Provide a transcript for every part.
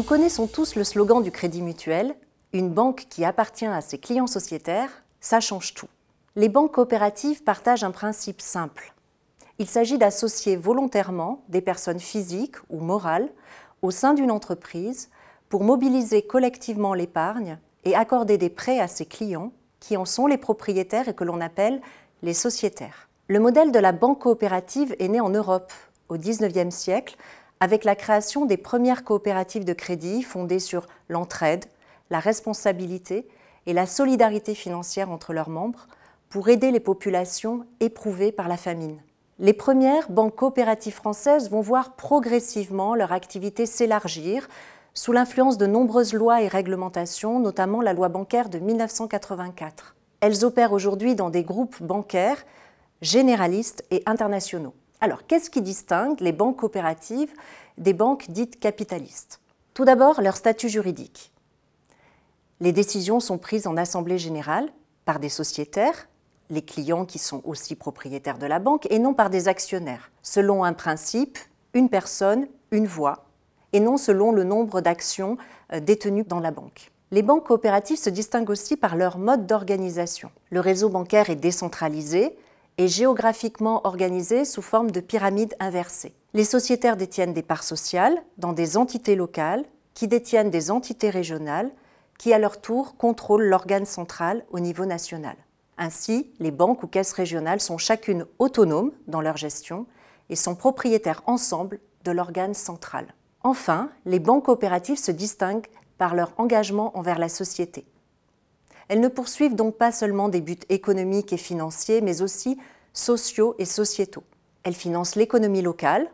Nous connaissons tous le slogan du Crédit Mutuel, une banque qui appartient à ses clients sociétaires, ça change tout. Les banques coopératives partagent un principe simple. Il s'agit d'associer volontairement des personnes physiques ou morales au sein d'une entreprise pour mobiliser collectivement l'épargne et accorder des prêts à ses clients qui en sont les propriétaires et que l'on appelle les sociétaires. Le modèle de la banque coopérative est né en Europe au XIXe siècle avec la création des premières coopératives de crédit fondées sur l'entraide, la responsabilité et la solidarité financière entre leurs membres pour aider les populations éprouvées par la famine. Les premières banques coopératives françaises vont voir progressivement leur activité s'élargir sous l'influence de nombreuses lois et réglementations, notamment la loi bancaire de 1984. Elles opèrent aujourd'hui dans des groupes bancaires généralistes et internationaux. Alors, qu'est-ce qui distingue les banques coopératives des banques dites capitalistes? Tout d'abord, leur statut juridique. Les décisions sont prises en assemblée générale par des sociétaires, les clients qui sont aussi propriétaires de la banque, et non par des actionnaires, selon un principe, une personne, une voix, et non selon le nombre d'actions détenues dans la banque. Les banques coopératives se distinguent aussi par leur mode d'organisation. Le réseau bancaire est décentralisé et géographiquement organisé sous forme de pyramide inversée. Les sociétaires détiennent des parts sociales dans des entités locales qui détiennent des entités régionales qui, à leur tour, contrôlent l'organe central au niveau national. Ainsi, les banques ou caisses régionales sont chacune autonomes dans leur gestion et sont propriétaires ensemble de l'organe central. Enfin, les banques coopératives se distinguent par leur engagement envers la société. Elles ne poursuivent donc pas seulement des buts économiques et financiers, mais aussi sociaux et sociétaux. Elles financent l'économie locale,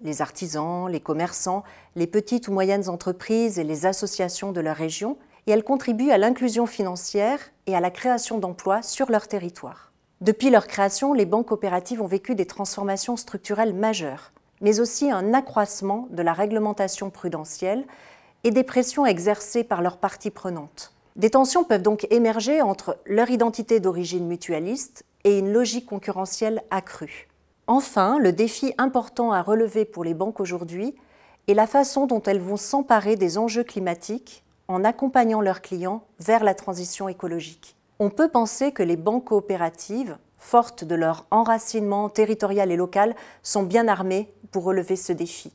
les artisans, les commerçants, les petites ou moyennes entreprises et les associations de leur région, et elles contribuent à l'inclusion financière et à la création d'emplois sur leur territoire. Depuis leur création, les banques coopératives ont vécu des transformations structurelles majeures, mais aussi un accroissement de la réglementation prudentielle et des pressions exercées par leurs parties prenantes. Des tensions peuvent donc émerger entre leur identité d'origine mutualiste et une logique concurrentielle accrue. Enfin, le défi important à relever pour les banques aujourd'hui est la façon dont elles vont s'emparer des enjeux climatiques en accompagnant leurs clients vers la transition écologique. On peut penser que les banques coopératives, fortes de leur enracinement territorial et local, sont bien armées pour relever ce défi.